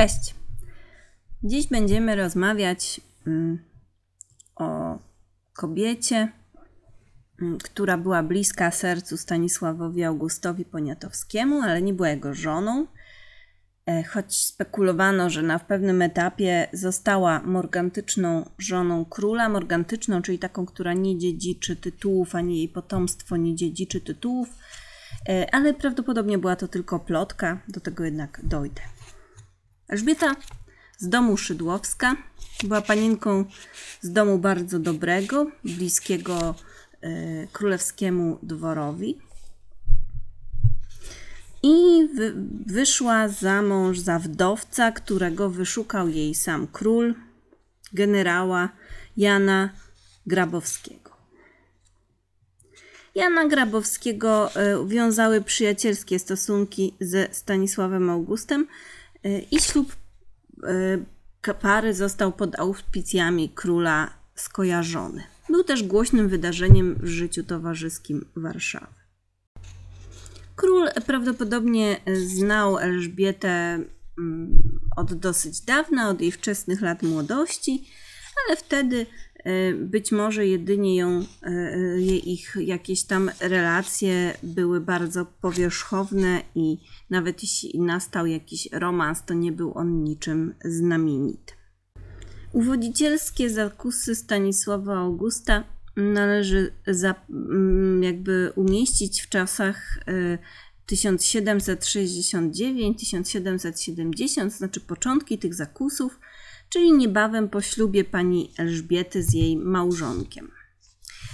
Cześć! Dziś będziemy rozmawiać o kobiecie, która była bliska sercu Stanisławowi Augustowi Poniatowskiemu, ale nie była jego żoną, choć spekulowano, że w pewnym etapie została morgantyczną żoną króla, morgantyczną, czyli taką, która nie dziedziczy tytułów, ani jej potomstwo nie dziedziczy tytułów, ale prawdopodobnie była to tylko plotka, do tego jednak dojdę. Elżbieta z domu Szydłowska była panienką z domu bardzo dobrego, bliskiego królewskiemu dworowi i wyszła za mąż za wdowca, którego wyszukał jej sam król, generała Jana Grabowskiego. Jana Grabowskiego wiązały przyjacielskie stosunki ze Stanisławem Augustem i ślub pary został pod auspicjami króla skojarzony. Był też głośnym wydarzeniem w życiu towarzyskim Warszawy. Król prawdopodobnie znał Elżbietę od dosyć dawna, od jej wczesnych lat młodości, ale wtedy być może jedynie ich jakieś tam relacje były bardzo powierzchowne i nawet jeśli nastał jakiś romans, to nie był on niczym znamienity. Uwodzicielskie zakusy Stanisława Augusta należy umieścić w czasach 1769-1770, znaczy początki tych zakusów, czyli niebawem po ślubie pani Elżbiety z jej małżonkiem.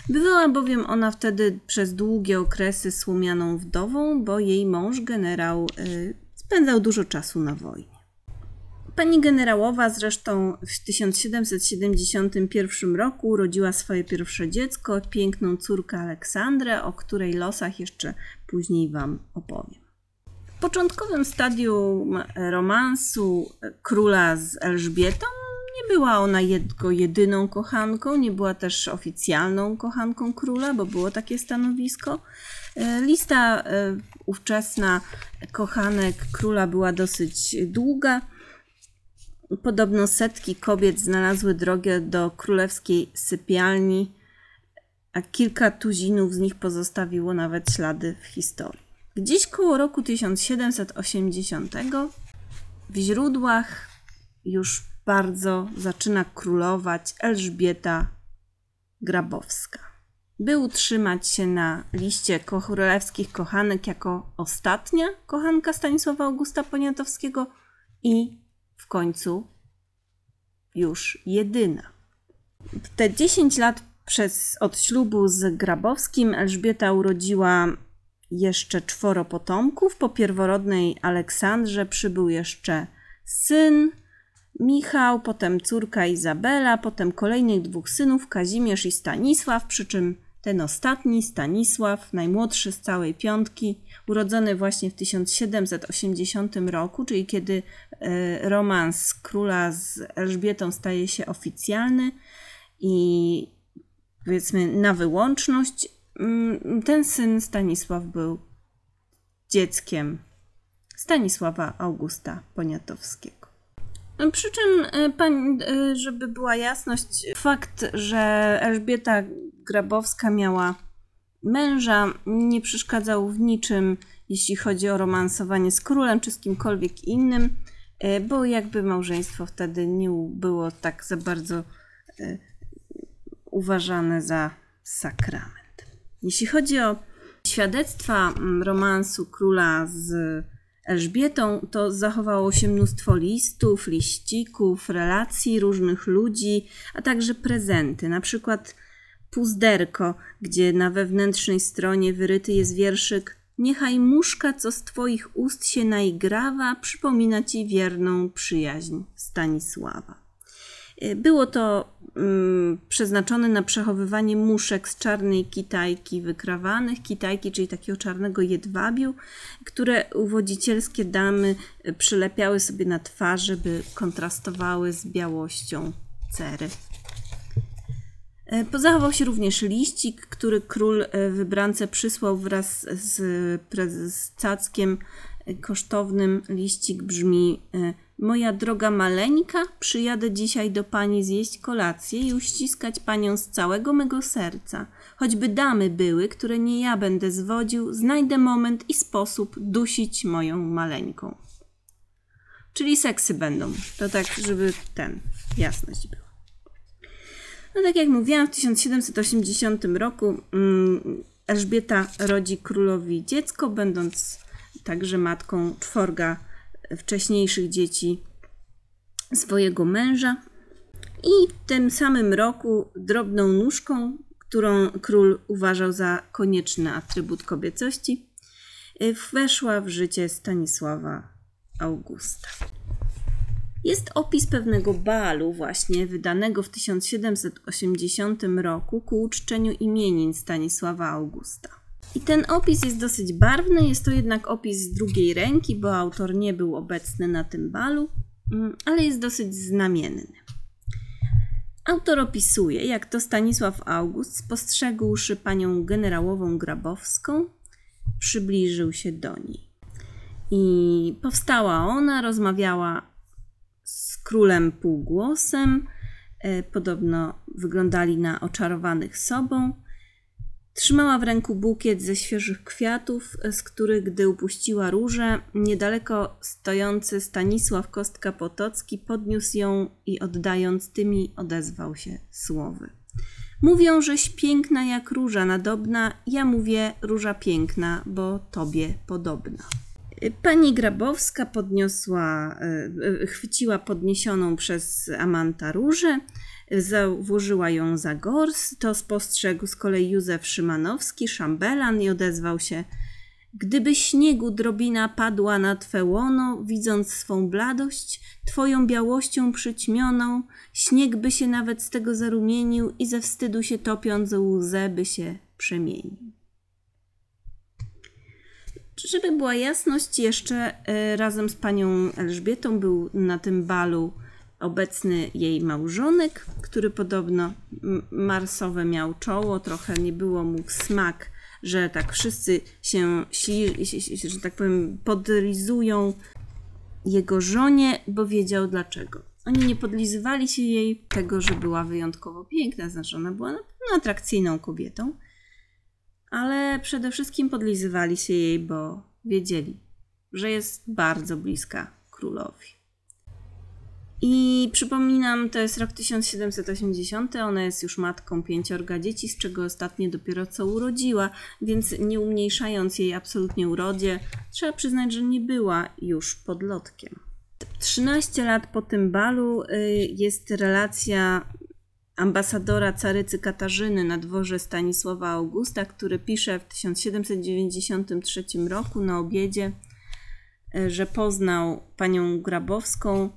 Bywała bowiem ona wtedy przez długie okresy słomianą wdową, bo jej mąż, generał, spędzał dużo czasu na wojnie. Pani generałowa zresztą w 1771 roku urodziła swoje pierwsze dziecko, piękną córkę Aleksandrę, o której losach jeszcze później Wam opowiem. W początkowym stadium romansu króla z Elżbietą nie była ona jego jedyną kochanką, nie była też oficjalną kochanką króla, bo było takie stanowisko. Lista ówczesna kochanek króla była dosyć długa. Podobno setki kobiet znalazły drogę do królewskiej sypialni, a kilka tuzinów z nich pozostawiło nawet ślady w historii. Gdzieś koło roku 1780 w źródłach już bardzo zaczyna królować Elżbieta Grabowska, by utrzymać się na liście królewskich kochanek jako ostatnia kochanka Stanisława Augusta Poniatowskiego i w końcu już jedyna. Te 10 lat od ślubu z Grabowskim Elżbieta urodziła jeszcze 4 potomków. Po pierworodnej Aleksandrze przybył jeszcze syn Michał, potem córka Izabela, potem kolejnych 2 synów, Kazimierz i Stanisław, przy czym ten ostatni, Stanisław, najmłodszy z całej 5, urodzony właśnie w 1780 roku, czyli kiedy romans króla z Elżbietą staje się oficjalny i powiedzmy na wyłączność, ten syn Stanisław był dzieckiem Stanisława Augusta Poniatowskiego. Przy czym, żeby była jasność, fakt, że Elżbieta Grabowska miała męża, nie przeszkadzał w niczym, jeśli chodzi o romansowanie z królem czy z kimkolwiek innym, bo jakby małżeństwo wtedy nie było tak za bardzo uważane za sakrament. Jeśli chodzi o świadectwa romansu króla z Elżbietą, to zachowało się mnóstwo listów, liścików, relacji różnych ludzi, a także prezenty. Na przykład puzderko, gdzie na wewnętrznej stronie wyryty jest wierszyk: niechaj muszka, co z twoich ust się naigrawa, przypomina ci wierną przyjaźń Stanisława. Było to przeznaczone na przechowywanie muszek z czarnej kitajki wykrawanych, kitajki, czyli takiego czarnego jedwabiu, które uwodzicielskie damy przylepiały sobie na twarzy, by kontrastowały z białością cery. Zachował się również liścik, który król wybrance przysłał wraz z cackiem kosztownym liścik brzmi: moja droga maleńka, przyjadę dzisiaj do pani zjeść kolację i uściskać panią z całego mego serca. Choćby damy były, które nie ja będę zwodził, znajdę moment i sposób dusić moją maleńką. Czyli seksy będą. To tak, żeby jasność była. No tak jak mówiłam, w 1780 roku Elżbieta rodzi królowi dziecko, będąc także matką czworga wcześniejszych dzieci swojego męża. I w tym samym roku drobną nóżką, którą król uważał za konieczny atrybut kobiecości, weszła w życie Stanisława Augusta. Jest opis pewnego balu właśnie wydanego w 1780 roku ku uczczeniu imienin Stanisława Augusta. I ten opis jest dosyć barwny, jest to jednak opis z drugiej ręki, bo autor nie był obecny na tym balu, ale jest dosyć znamienny. Autor opisuje, jak to Stanisław August, spostrzegłszy panią generałową Grabowską, przybliżył się do niej. I powstała ona, rozmawiała z królem półgłosem, podobno wyglądali na oczarowanych sobą. Trzymała w ręku bukiet ze świeżych kwiatów, z których, gdy upuściła różę, niedaleko stojący Stanisław Kostka-Potocki podniósł ją i oddając tymi odezwał się słowy: mówią, żeś piękna jak róża nadobna, ja mówię róża piękna, bo tobie podobna. Pani Grabowska chwyciła podniesioną przez amanta różę, założyła ją za gors, to spostrzegł z kolei Józef Szymanowski, szambelan, i odezwał się: gdyby śniegu drobina padła na twe łono, widząc swą bladość, twoją białością przyćmioną, śnieg by się nawet z tego zarumienił i ze wstydu się topiąc łzę by się przemienił. Żeby była jasność, jeszcze razem z panią Elżbietą był na tym balu obecny jej małżonek, który podobno marsowe miał czoło, trochę nie było mu smak, że tak wszyscy się, że tak powiem, podlizują jego żonie, bo wiedział dlaczego. Oni nie podlizywali się jej tego, że była wyjątkowo piękna, znaczy ona była atrakcyjną kobietą, ale przede wszystkim podlizywali się jej, bo wiedzieli, że jest bardzo bliska królowi. I przypominam, to jest rok 1780, ona jest już matką 5 dzieci, z czego ostatnie dopiero co urodziła, więc nie umniejszając jej absolutnie urodzie, trzeba przyznać, że nie była już podlotkiem. 13 lat po tym balu jest relacja ambasadora carycy Katarzyny na dworze Stanisława Augusta, który pisze w 1793 roku na obiedzie, że poznał panią Grabowską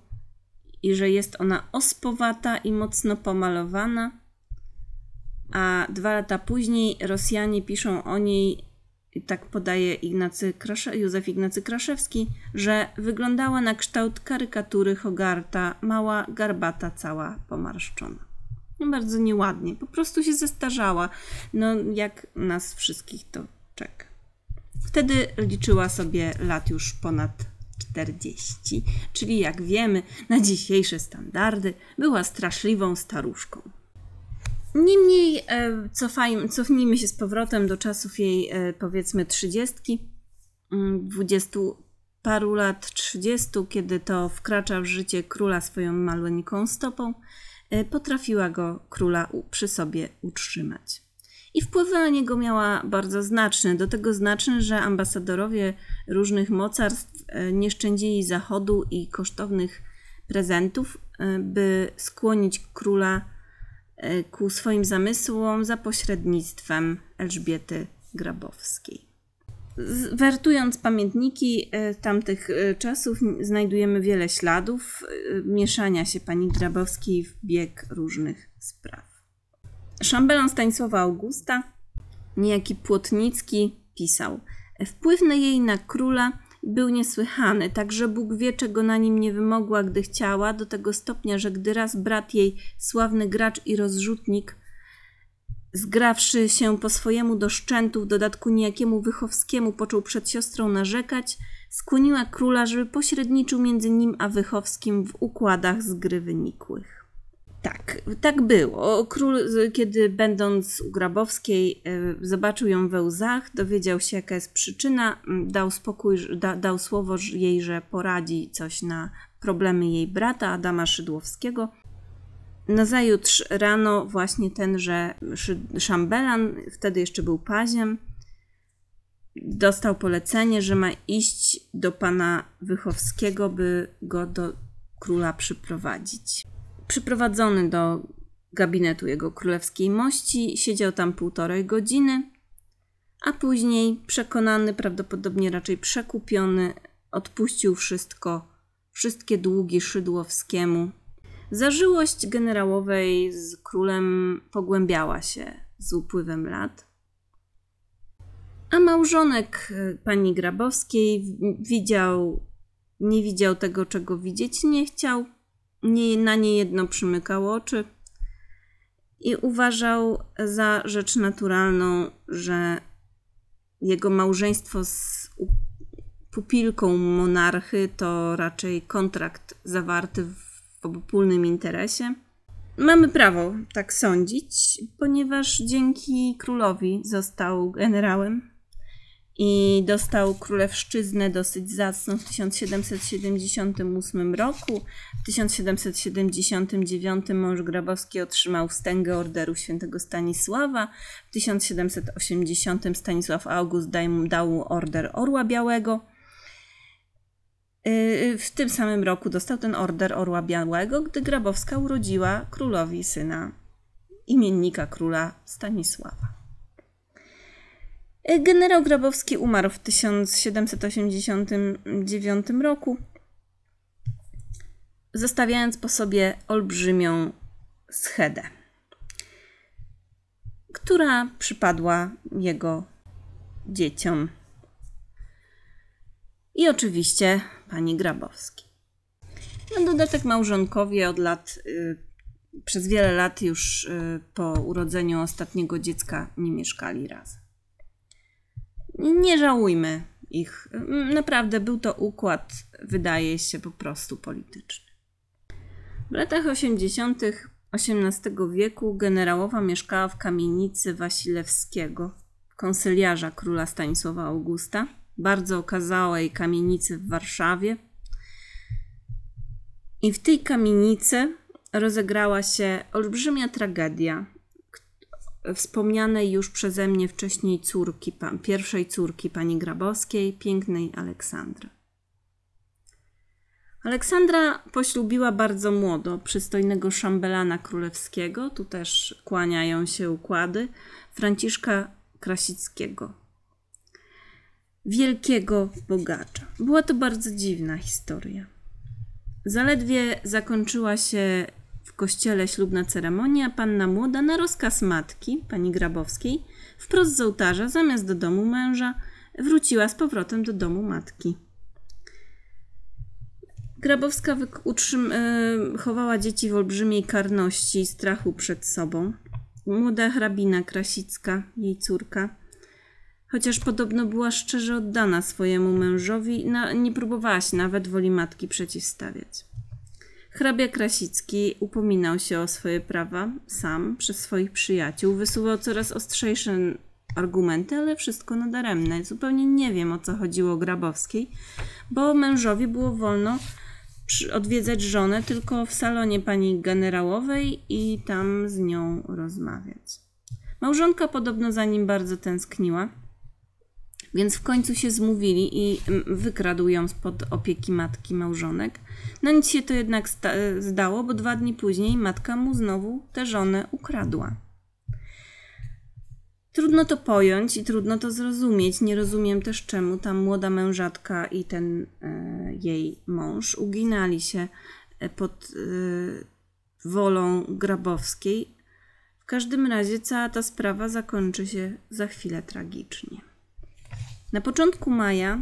i że jest ona ospowata i mocno pomalowana, a 2 lata później Rosjanie piszą o niej, tak podaje Józef Ignacy Kraszewski, że wyglądała na kształt karykatury Hogarta, mała, garbata, cała pomarszczona. No bardzo nieładnie, po prostu się zestarzała, no jak nas wszystkich to czeka. Wtedy liczyła sobie lat już ponad 40, czyli jak wiemy, na dzisiejsze standardy była straszliwą staruszką. Niemniej cofnijmy się z powrotem do czasów jej, powiedzmy, 30, 20 paru lat, 30, kiedy to wkracza w życie króla swoją maleńką stopą. Potrafiła go króla przy sobie utrzymać. I wpływy na niego miała bardzo znaczne, do tego znaczne, że ambasadorowie różnych mocarstw nie szczędzili zachodu i kosztownych prezentów, by skłonić króla ku swoim zamysłom za pośrednictwem Elżbiety Grabowskiej. Wertując pamiętniki tamtych czasów, znajdujemy wiele śladów mieszania się pani Grabowskiej w bieg różnych spraw. Szambelan Stanisława Augusta, niejaki Płotnicki, pisał: wpływ jej na króla był niesłychany, tak że Bóg wie, czego na nim nie wymogła, gdy chciała, do tego stopnia, że gdy raz brat jej, sławny gracz i rozrzutnik, zgrawszy się po swojemu do szczętu, w dodatku niejakiemu Wychowskiemu, począł przed siostrą narzekać, skłoniła króla, żeby pośredniczył między nim a Wychowskim w układach z gry wynikłych. Tak było. Król, kiedy będąc u Grabowskiej, zobaczył ją we łzach, dowiedział się, jaka jest przyczyna, dał słowo jej, że poradzi coś na problemy jej brata, Adama Szydłowskiego. Nazajutrz rano właśnie tenże szambelan, wtedy jeszcze był paziem, dostał polecenie, że ma iść do pana Wychowskiego, by go do króla przyprowadzić. Przyprowadzony do gabinetu jego królewskiej mości, siedział tam 1,5 godziny, a później przekonany, prawdopodobnie raczej przekupiony, odpuścił wszystkie długi Szydłowskiemu. Zażyłość generałowej z królem pogłębiała się z upływem lat, a małżonek pani Grabowskiej nie widział tego, czego widzieć nie chciał. Na niejedno przymykał oczy i uważał za rzecz naturalną, że jego małżeństwo z pupilką monarchy to raczej kontrakt zawarty w obopólnym interesie. Mamy prawo tak sądzić, ponieważ dzięki królowi został generałem i dostał królewszczyznę dosyć zacną w 1778 roku. W 1779 mąż Grabowski otrzymał wstęgę orderu świętego Stanisława. W 1780 Stanisław August dał mu order Orła Białego. W tym samym roku dostał ten order Orła Białego, gdy Grabowska urodziła królowi syna, imiennika króla Stanisława. Generał Grabowski umarł w 1789 roku, zostawiając po sobie olbrzymią schedę, która przypadła jego dzieciom i oczywiście pani Grabowskiej. Na dodatek małżonkowie od lat, przez wiele lat już po urodzeniu ostatniego dziecka nie mieszkali razem. Nie żałujmy ich. Naprawdę był to układ, wydaje się, po prostu polityczny. W latach 80. XVIII wieku generałowa mieszkała w kamienicy Wasilewskiego, konsyliarza króla Stanisława Augusta, bardzo okazałej kamienicy w Warszawie. I w tej kamienicy rozegrała się olbrzymia tragedia wspomnianej już przeze mnie wcześniej pierwszej córki pani Grabowskiej, pięknej Aleksandry. Aleksandra poślubiła bardzo młodo przystojnego szambelana królewskiego, tu też kłaniają się układy, Franciszka Krasickiego, wielkiego bogacza. Była to bardzo dziwna historia. Zaledwie zakończyła się w kościele ślubna ceremonia, panna młoda na rozkaz matki, pani Grabowskiej, wprost z ołtarza, zamiast do domu męża, wróciła z powrotem do domu matki. Grabowska chowała dzieci w olbrzymiej karności i strachu przed sobą. Młoda hrabina Krasicka, jej córka, chociaż podobno była szczerze oddana swojemu mężowi, nie próbowała się nawet woli matki przeciwstawiać. Hrabia Krasicki upominał się o swoje prawa sam przez swoich przyjaciół, wysuwał coraz ostrzejsze argumenty, ale wszystko nadaremne. Zupełnie nie wiem, o co chodziło Grabowskiej, bo mężowi było wolno odwiedzać żonę tylko w salonie pani generałowej i tam z nią rozmawiać. Małżonka podobno za nim bardzo tęskniła, więc w końcu się zmówili i wykradł ją spod opieki matki małżonek. Na nic się to jednak zdało, bo 2 dni później matka mu znowu tę żonę ukradła. Trudno to pojąć i trudno to zrozumieć. Nie rozumiem też, czemu ta młoda mężatka i ten jej mąż uginali się pod wolą Grabowskiej. W każdym razie cała ta sprawa zakończy się za chwilę tragicznie. Na początku maja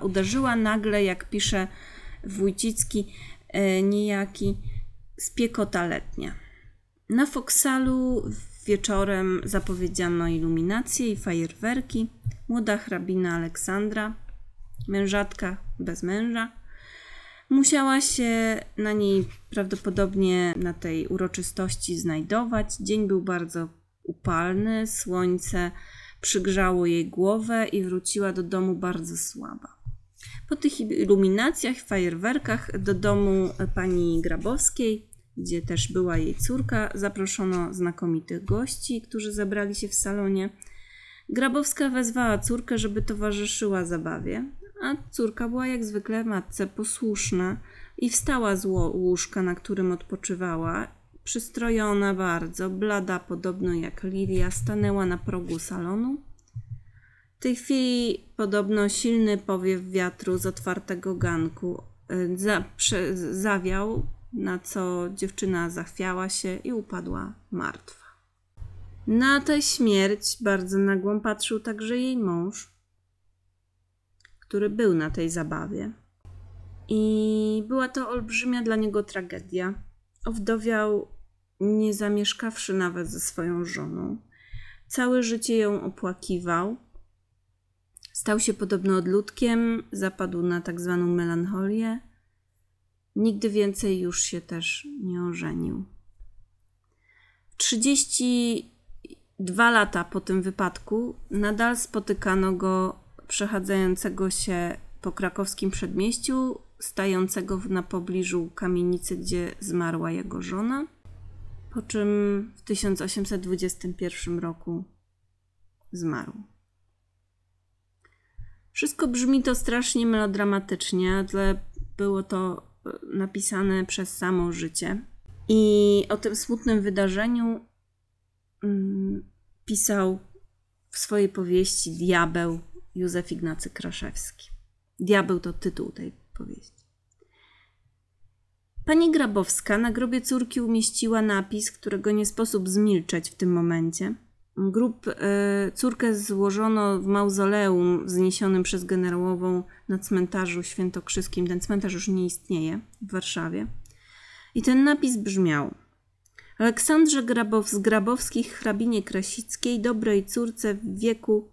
uderzyła nagle, jak pisze Wójcicki, niejaki, spiekota letnia. Na Foksalu wieczorem zapowiedziano iluminacje i fajerwerki. Młoda hrabina Aleksandra mężatka bez męża. Musiała się na niej prawdopodobnie na tej uroczystości znajdować. Dzień był bardzo upalny, słońce przygrzało jej głowę i wróciła do domu bardzo słaba. Po tych iluminacjach, fajerwerkach do domu pani Grabowskiej, gdzie też była jej córka, zaproszono znakomitych gości, którzy zebrali się w salonie. Grabowska wezwała córkę, żeby towarzyszyła zabawie, a córka była jak zwykle matce posłuszna i wstała z łóżka, na którym odpoczywała. Przystrojona bardzo, blada podobno jak lilia, stanęła na progu salonu. W tej chwili podobno silny powiew wiatru z otwartego ganku zawiał, na co dziewczyna zachwiała się i upadła martwa. Na tę śmierć bardzo nagłą patrzył także jej mąż, który był na tej zabawie. I była to olbrzymia dla niego tragedia. Owdowiał, nie zamieszkawszy nawet ze swoją żoną. Całe życie ją opłakiwał. Stał się podobno odludkiem, zapadł na tak zwaną melancholię. Nigdy więcej już się też nie ożenił. 32 lata po tym wypadku nadal spotykano go przechadzającego się po krakowskim przedmieściu, stającego na pobliżu kamienicy, gdzie zmarła jego żona, po czym w 1821 roku zmarł. Wszystko brzmi to strasznie melodramatycznie, ale było to napisane przez samo życie. I o tym smutnym wydarzeniu pisał w swojej powieści Diabeł Józef Ignacy Kraszewski. Diabeł to tytuł tej powieści. Pani Grabowska na grobie córki umieściła napis, którego nie sposób zmilczeć w tym momencie. Córkę złożono w mauzoleum wzniesionym przez generałową na cmentarzu świętokrzyskim. Ten cmentarz już nie istnieje w Warszawie. I ten napis brzmiał: Aleksandrze z Grabowskich, hrabinie Krasickiej, dobrej córce w wieku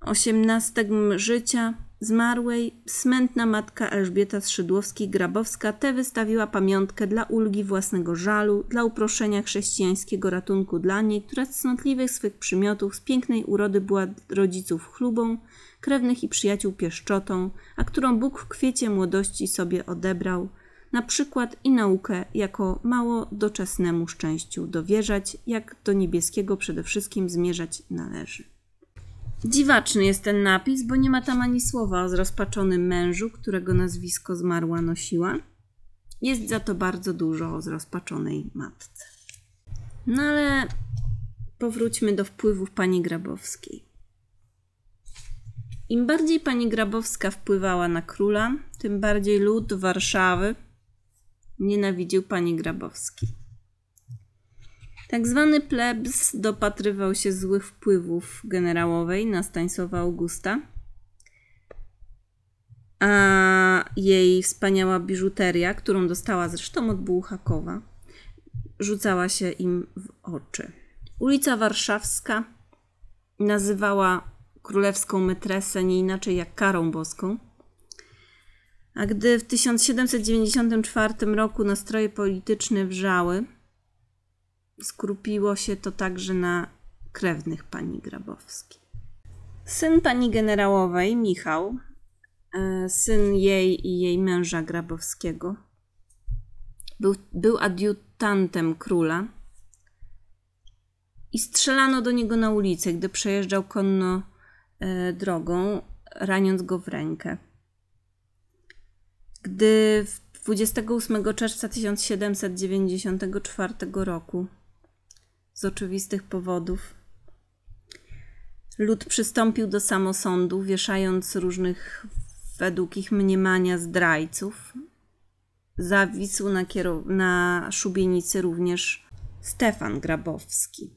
18 życia zmarłej, smętna matka Elżbieta Szydłowski-Grabowska tę wystawiła pamiątkę dla ulgi własnego żalu, dla uproszenia chrześcijańskiego ratunku dla niej, która z cnotliwych swych przymiotów, z pięknej urody była rodziców chlubą, krewnych i przyjaciół pieszczotą, a którą Bóg w kwiecie młodości sobie odebrał, na przykład i naukę jako mało doczesnemu szczęściu dowierzać, jak do niebieskiego przede wszystkim zmierzać należy. Dziwaczny jest ten napis, bo nie ma tam ani słowa o zrozpaczonym mężu, którego nazwisko zmarła nosiła. Jest za to bardzo dużo o zrozpaczonej matce. No ale powróćmy do wpływów pani Grabowskiej. Im bardziej pani Grabowska wpływała na króla, tym bardziej lud Warszawy nienawidził pani Grabowski. Tak zwany plebs dopatrywał się złych wpływów generałowej na Stanisława Augusta, a jej wspaniała biżuteria, którą dostała zresztą od Bułhakowa, rzucała się im w oczy. Ulica Warszawska nazywała królewską metresę nie inaczej jak karą boską. A gdy w 1794 roku nastroje polityczne wrzały, skrupiło się to także na krewnych pani Grabowskiej. Syn pani generałowej, Michał, syn jej i jej męża Grabowskiego, był adiutantem króla i strzelano do niego na ulicy, gdy przejeżdżał konno drogą, raniąc go w rękę. Gdy 28 czerwca 1794 roku z oczywistych powodów lud przystąpił do samosądu, wieszając różnych według ich mniemania zdrajców. Zawisł na szubienicy również Stefan Grabowski,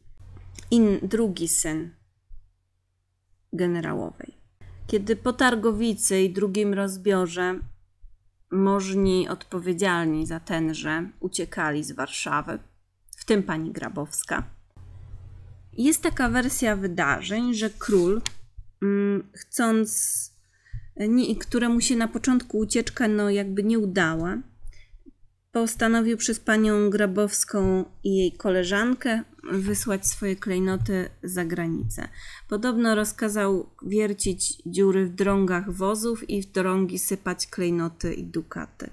drugi syn generałowej. Kiedy po Targowicy i drugim rozbiorze możni odpowiedzialni za tenże uciekali z Warszawy, w tym pani Grabowska. Jest taka wersja wydarzeń, że król, chcąc któremu się na początku ucieczka jakby nie udała. Postanowił przez panią Grabowską i jej koleżankę wysłać swoje klejnoty za granicę. Podobno rozkazał wiercić dziury w drągach wozów i w drągi sypać klejnoty i dukaty.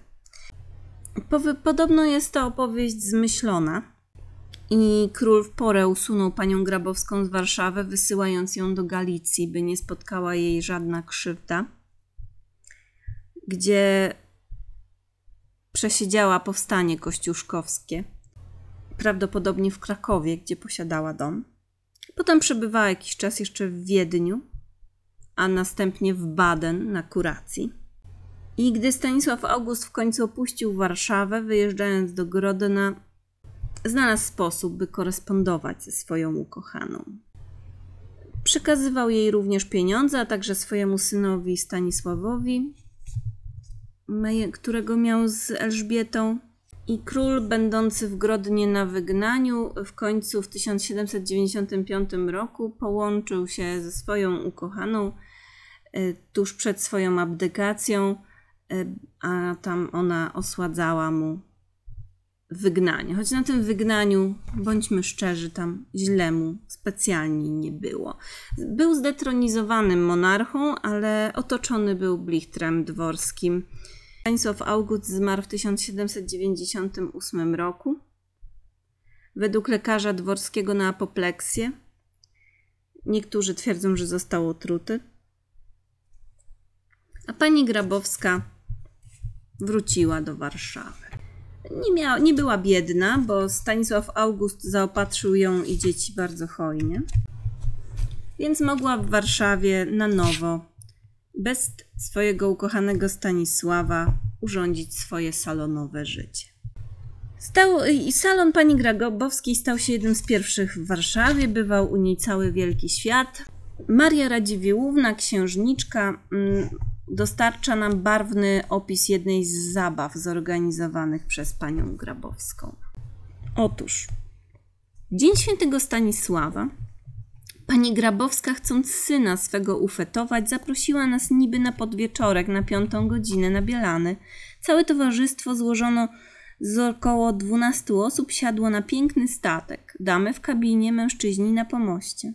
Podobno jest to opowieść zmyślona i król w porę usunął panią Grabowską z Warszawy, wysyłając ją do Galicji, by nie spotkała jej żadna krzywda, gdzie przesiedziała powstanie kościuszkowskie, prawdopodobnie w Krakowie, gdzie posiadała dom. Potem przebywała jakiś czas jeszcze w Wiedniu, a następnie w Baden na kuracji. I gdy Stanisław August w końcu opuścił Warszawę, wyjeżdżając do Grodna, znalazł sposób, by korespondować ze swoją ukochaną. Przekazywał jej również pieniądze, a także swojemu synowi Stanisławowi, którego miał z Elżbietą. I król, będący w Grodnie na wygnaniu, w końcu w 1795 roku połączył się ze swoją ukochaną tuż przed swoją abdykacją, a tam ona osładzała mu wygnanie. Choć na tym wygnaniu, bądźmy szczerzy, tam źle mu specjalnie nie było. Był zdetronizowanym monarchą, ale otoczony był blichtrem dworskim. Stanisław August zmarł w 1798 roku. Według lekarza dworskiego na apopleksję. Niektórzy twierdzą, że został otruty. A pani Grabowska wróciła do Warszawy. Nie była biedna, bo Stanisław August zaopatrzył ją i dzieci bardzo hojnie. Więc mogła w Warszawie na nowo, bez swojego ukochanego Stanisława, urządzić swoje salonowe życie. Salon pani Grabowskiej stał się jednym z pierwszych w Warszawie. Bywał u niej cały wielki świat. Maria Radziwiłłówna, księżniczka, dostarcza nam barwny opis jednej z zabaw zorganizowanych przez panią Grabowską. Otóż, Dzień Świętego Stanisława, pani Grabowska, chcąc syna swego ufetować, zaprosiła nas niby na podwieczorek, na 5:00 na Bielany. Całe towarzystwo złożono z około 12 osób siadło na piękny statek. Damy w kabinie, mężczyźni na pomoście.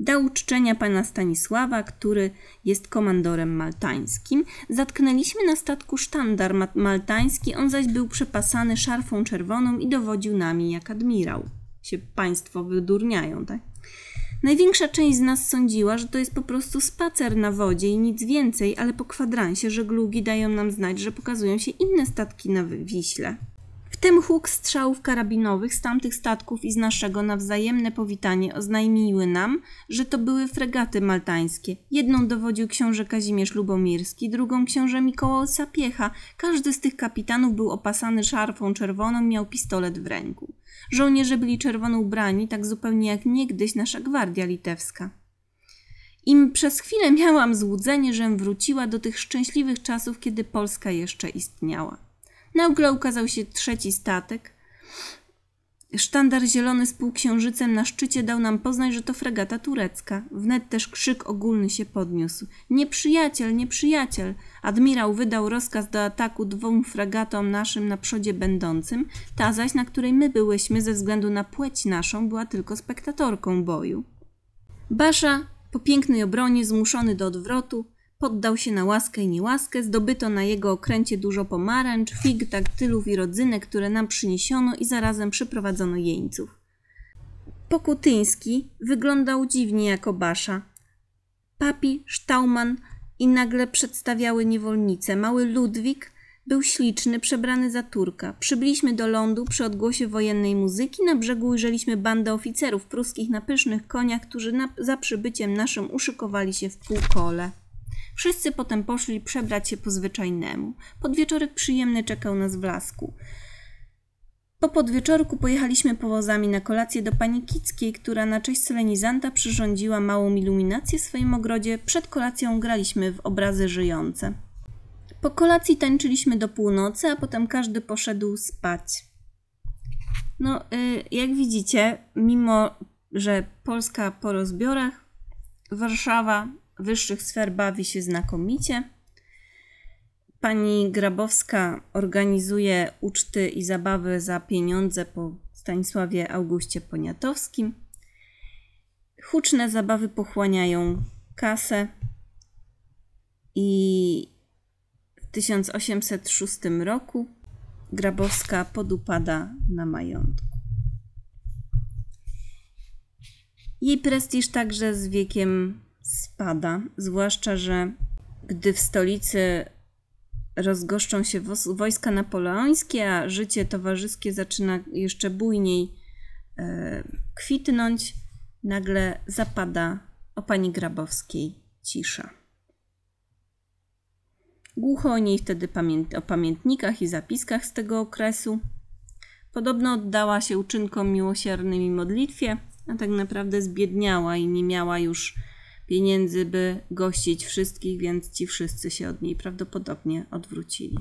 Do uczczenia pana Stanisława, który jest komandorem maltańskim, zatknęliśmy na statku sztandar maltański, on zaś był przepasany szarfą czerwoną i dowodził nami jak admirał. Się państwo wydurniają, tak? Największa część z nas sądziła, że to jest po prostu spacer na wodzie i nic więcej, ale po kwadransie żeglugi dają nam znać, że pokazują się inne statki na Wiśle. Wtem huk strzałów karabinowych z tamtych statków i z naszego na wzajemne powitanie oznajmiły nam, że to były fregaty maltańskie. Jedną dowodził książę Kazimierz Lubomirski, drugą książę Mikołaj Sapieha. Każdy z tych kapitanów był opasany szarfą czerwoną, miał pistolet w ręku. Żołnierze byli czerwono ubrani, tak zupełnie jak niegdyś nasza gwardia litewska. Im przez chwilę miałam złudzenie, żem wróciła do tych szczęśliwych czasów, kiedy Polska jeszcze istniała. Nagle ukazał się trzeci statek. Sztandar zielony z półksiężycem na szczycie dał nam poznać, że to fregata turecka. Wnet też krzyk ogólny się podniósł. Nieprzyjaciel, nieprzyjaciel! Admirał wydał rozkaz do ataku 2 fregatom naszym na przodzie będącym. Ta zaś, na której my byłyśmy, ze względu na płeć naszą, była tylko spektatorką boju. Basza, po pięknej obronie, zmuszony do odwrotu, poddał się na łaskę i niełaskę, zdobyto na jego okręcie dużo pomarańcz, fig, daktylów i rodzynek, które nam przyniesiono i zarazem przyprowadzono jeńców. Pokutyński wyglądał dziwnie jako Basza. Papi, Sztalman i nagle przedstawiały niewolnice. Mały Ludwik był śliczny, przebrany za Turka. Przybyliśmy do lądu przy odgłosie wojennej muzyki. Na brzegu ujrzeliśmy bandę oficerów pruskich na pysznych koniach, którzy za przybyciem naszym uszykowali się w półkole. Wszyscy potem poszli przebrać się po zwyczajnemu. Podwieczorek przyjemny czekał nas w Lasku. Po podwieczorku pojechaliśmy powozami na kolację do pani Kickiej, która na cześć solenizanta przyrządziła małą iluminację w swoim ogrodzie. Przed kolacją graliśmy w obrazy żyjące. Po kolacji tańczyliśmy do północy, a potem każdy poszedł spać. Jak widzicie, mimo że Polska po rozbiorach, Warszawa wyższych sfer bawi się znakomicie. Pani Grabowska organizuje uczty i zabawy za pieniądze po Stanisławie Augustie Poniatowskim. Huczne zabawy pochłaniają kasę i w 1806 roku Grabowska podupada na majątku. Jej prestiż także z wiekiem spada, zwłaszcza, że gdy w stolicy rozgoszczą się wojska napoleońskie, a życie towarzyskie zaczyna jeszcze bujniej kwitnąć, nagle zapada o pani Grabowskiej cisza. Głucho o niej wtedy o pamiętnikach i zapiskach z tego okresu. Podobno oddała się uczynkom miłosiernym i modlitwie, a tak naprawdę zbiedniała i nie miała już pieniędzy, by gościć wszystkich, więc ci wszyscy się od niej prawdopodobnie odwrócili.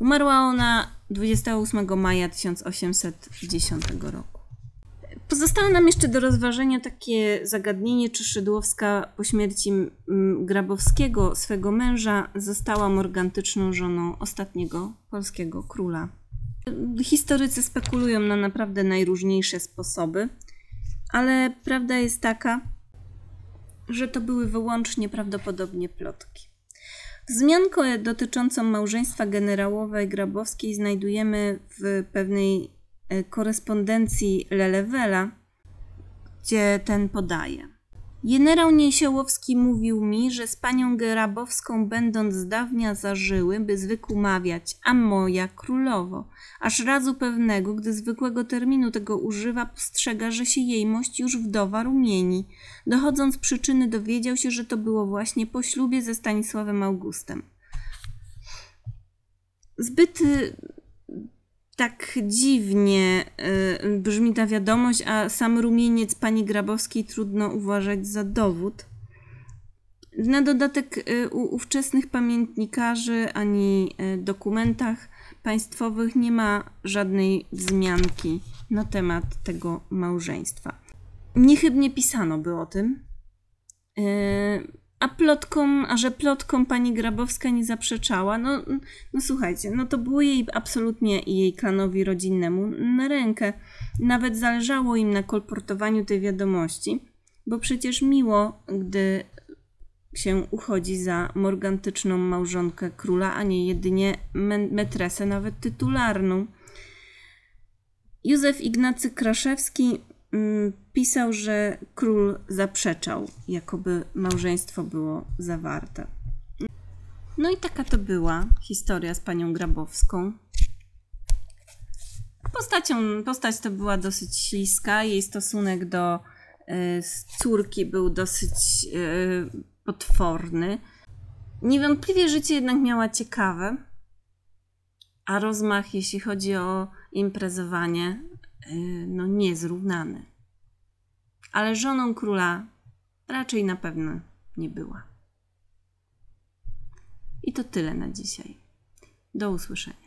Umarła ona 28 maja 1810 roku. Pozostało nam jeszcze do rozważenia takie zagadnienie, czy Szydłowska po śmierci Grabowskiego, swego męża, została morgantyczną żoną ostatniego polskiego króla. Historycy spekulują na naprawdę najróżniejsze sposoby, ale prawda jest taka, że to były wyłącznie prawdopodobnie plotki. Wzmiankę dotyczącą małżeństwa generałowej Grabowskiej znajdujemy w pewnej korespondencji Lelewela, gdzie ten podaje: generał Niesiołowski mówił mi, że z panią Grabowską będąc z dawnia zażyły, by zwykł mawiać, a moja królowo, aż razu pewnego, gdy zwykłego terminu tego używa, postrzega, że się jejmość już wdowa rumieni. Dochodząc przyczyny, dowiedział się, że to było właśnie po ślubie ze Stanisławem Augustem. Zbyt tak dziwnie brzmi ta wiadomość, a sam rumieniec pani Grabowskiej trudno uważać za dowód. Na dodatek u ówczesnych pamiętnikarzy ani dokumentach państwowych nie ma żadnej wzmianki na temat tego małżeństwa. Niechybnie pisano by o tym, a że plotkom pani Grabowska nie zaprzeczała, no słuchajcie, no to było jej absolutnie i jej klanowi rodzinnemu na rękę. Nawet zależało im na kolportowaniu tej wiadomości, bo przecież miło, gdy się uchodzi za morgantyczną małżonkę króla, a nie jedynie metresę, nawet tytularną. Józef Ignacy Kraszewski pisał, że król zaprzeczał, jakoby małżeństwo było zawarte. No i taka to była historia z panią Grabowską. Postać to była dosyć śliska, jej stosunek do córki był dosyć potworny. Niewątpliwie życie jednak miała ciekawe, a rozmach, jeśli chodzi o imprezowanie, no niezrównany. Ale żoną króla raczej na pewno nie była. I to tyle na dzisiaj. Do usłyszenia.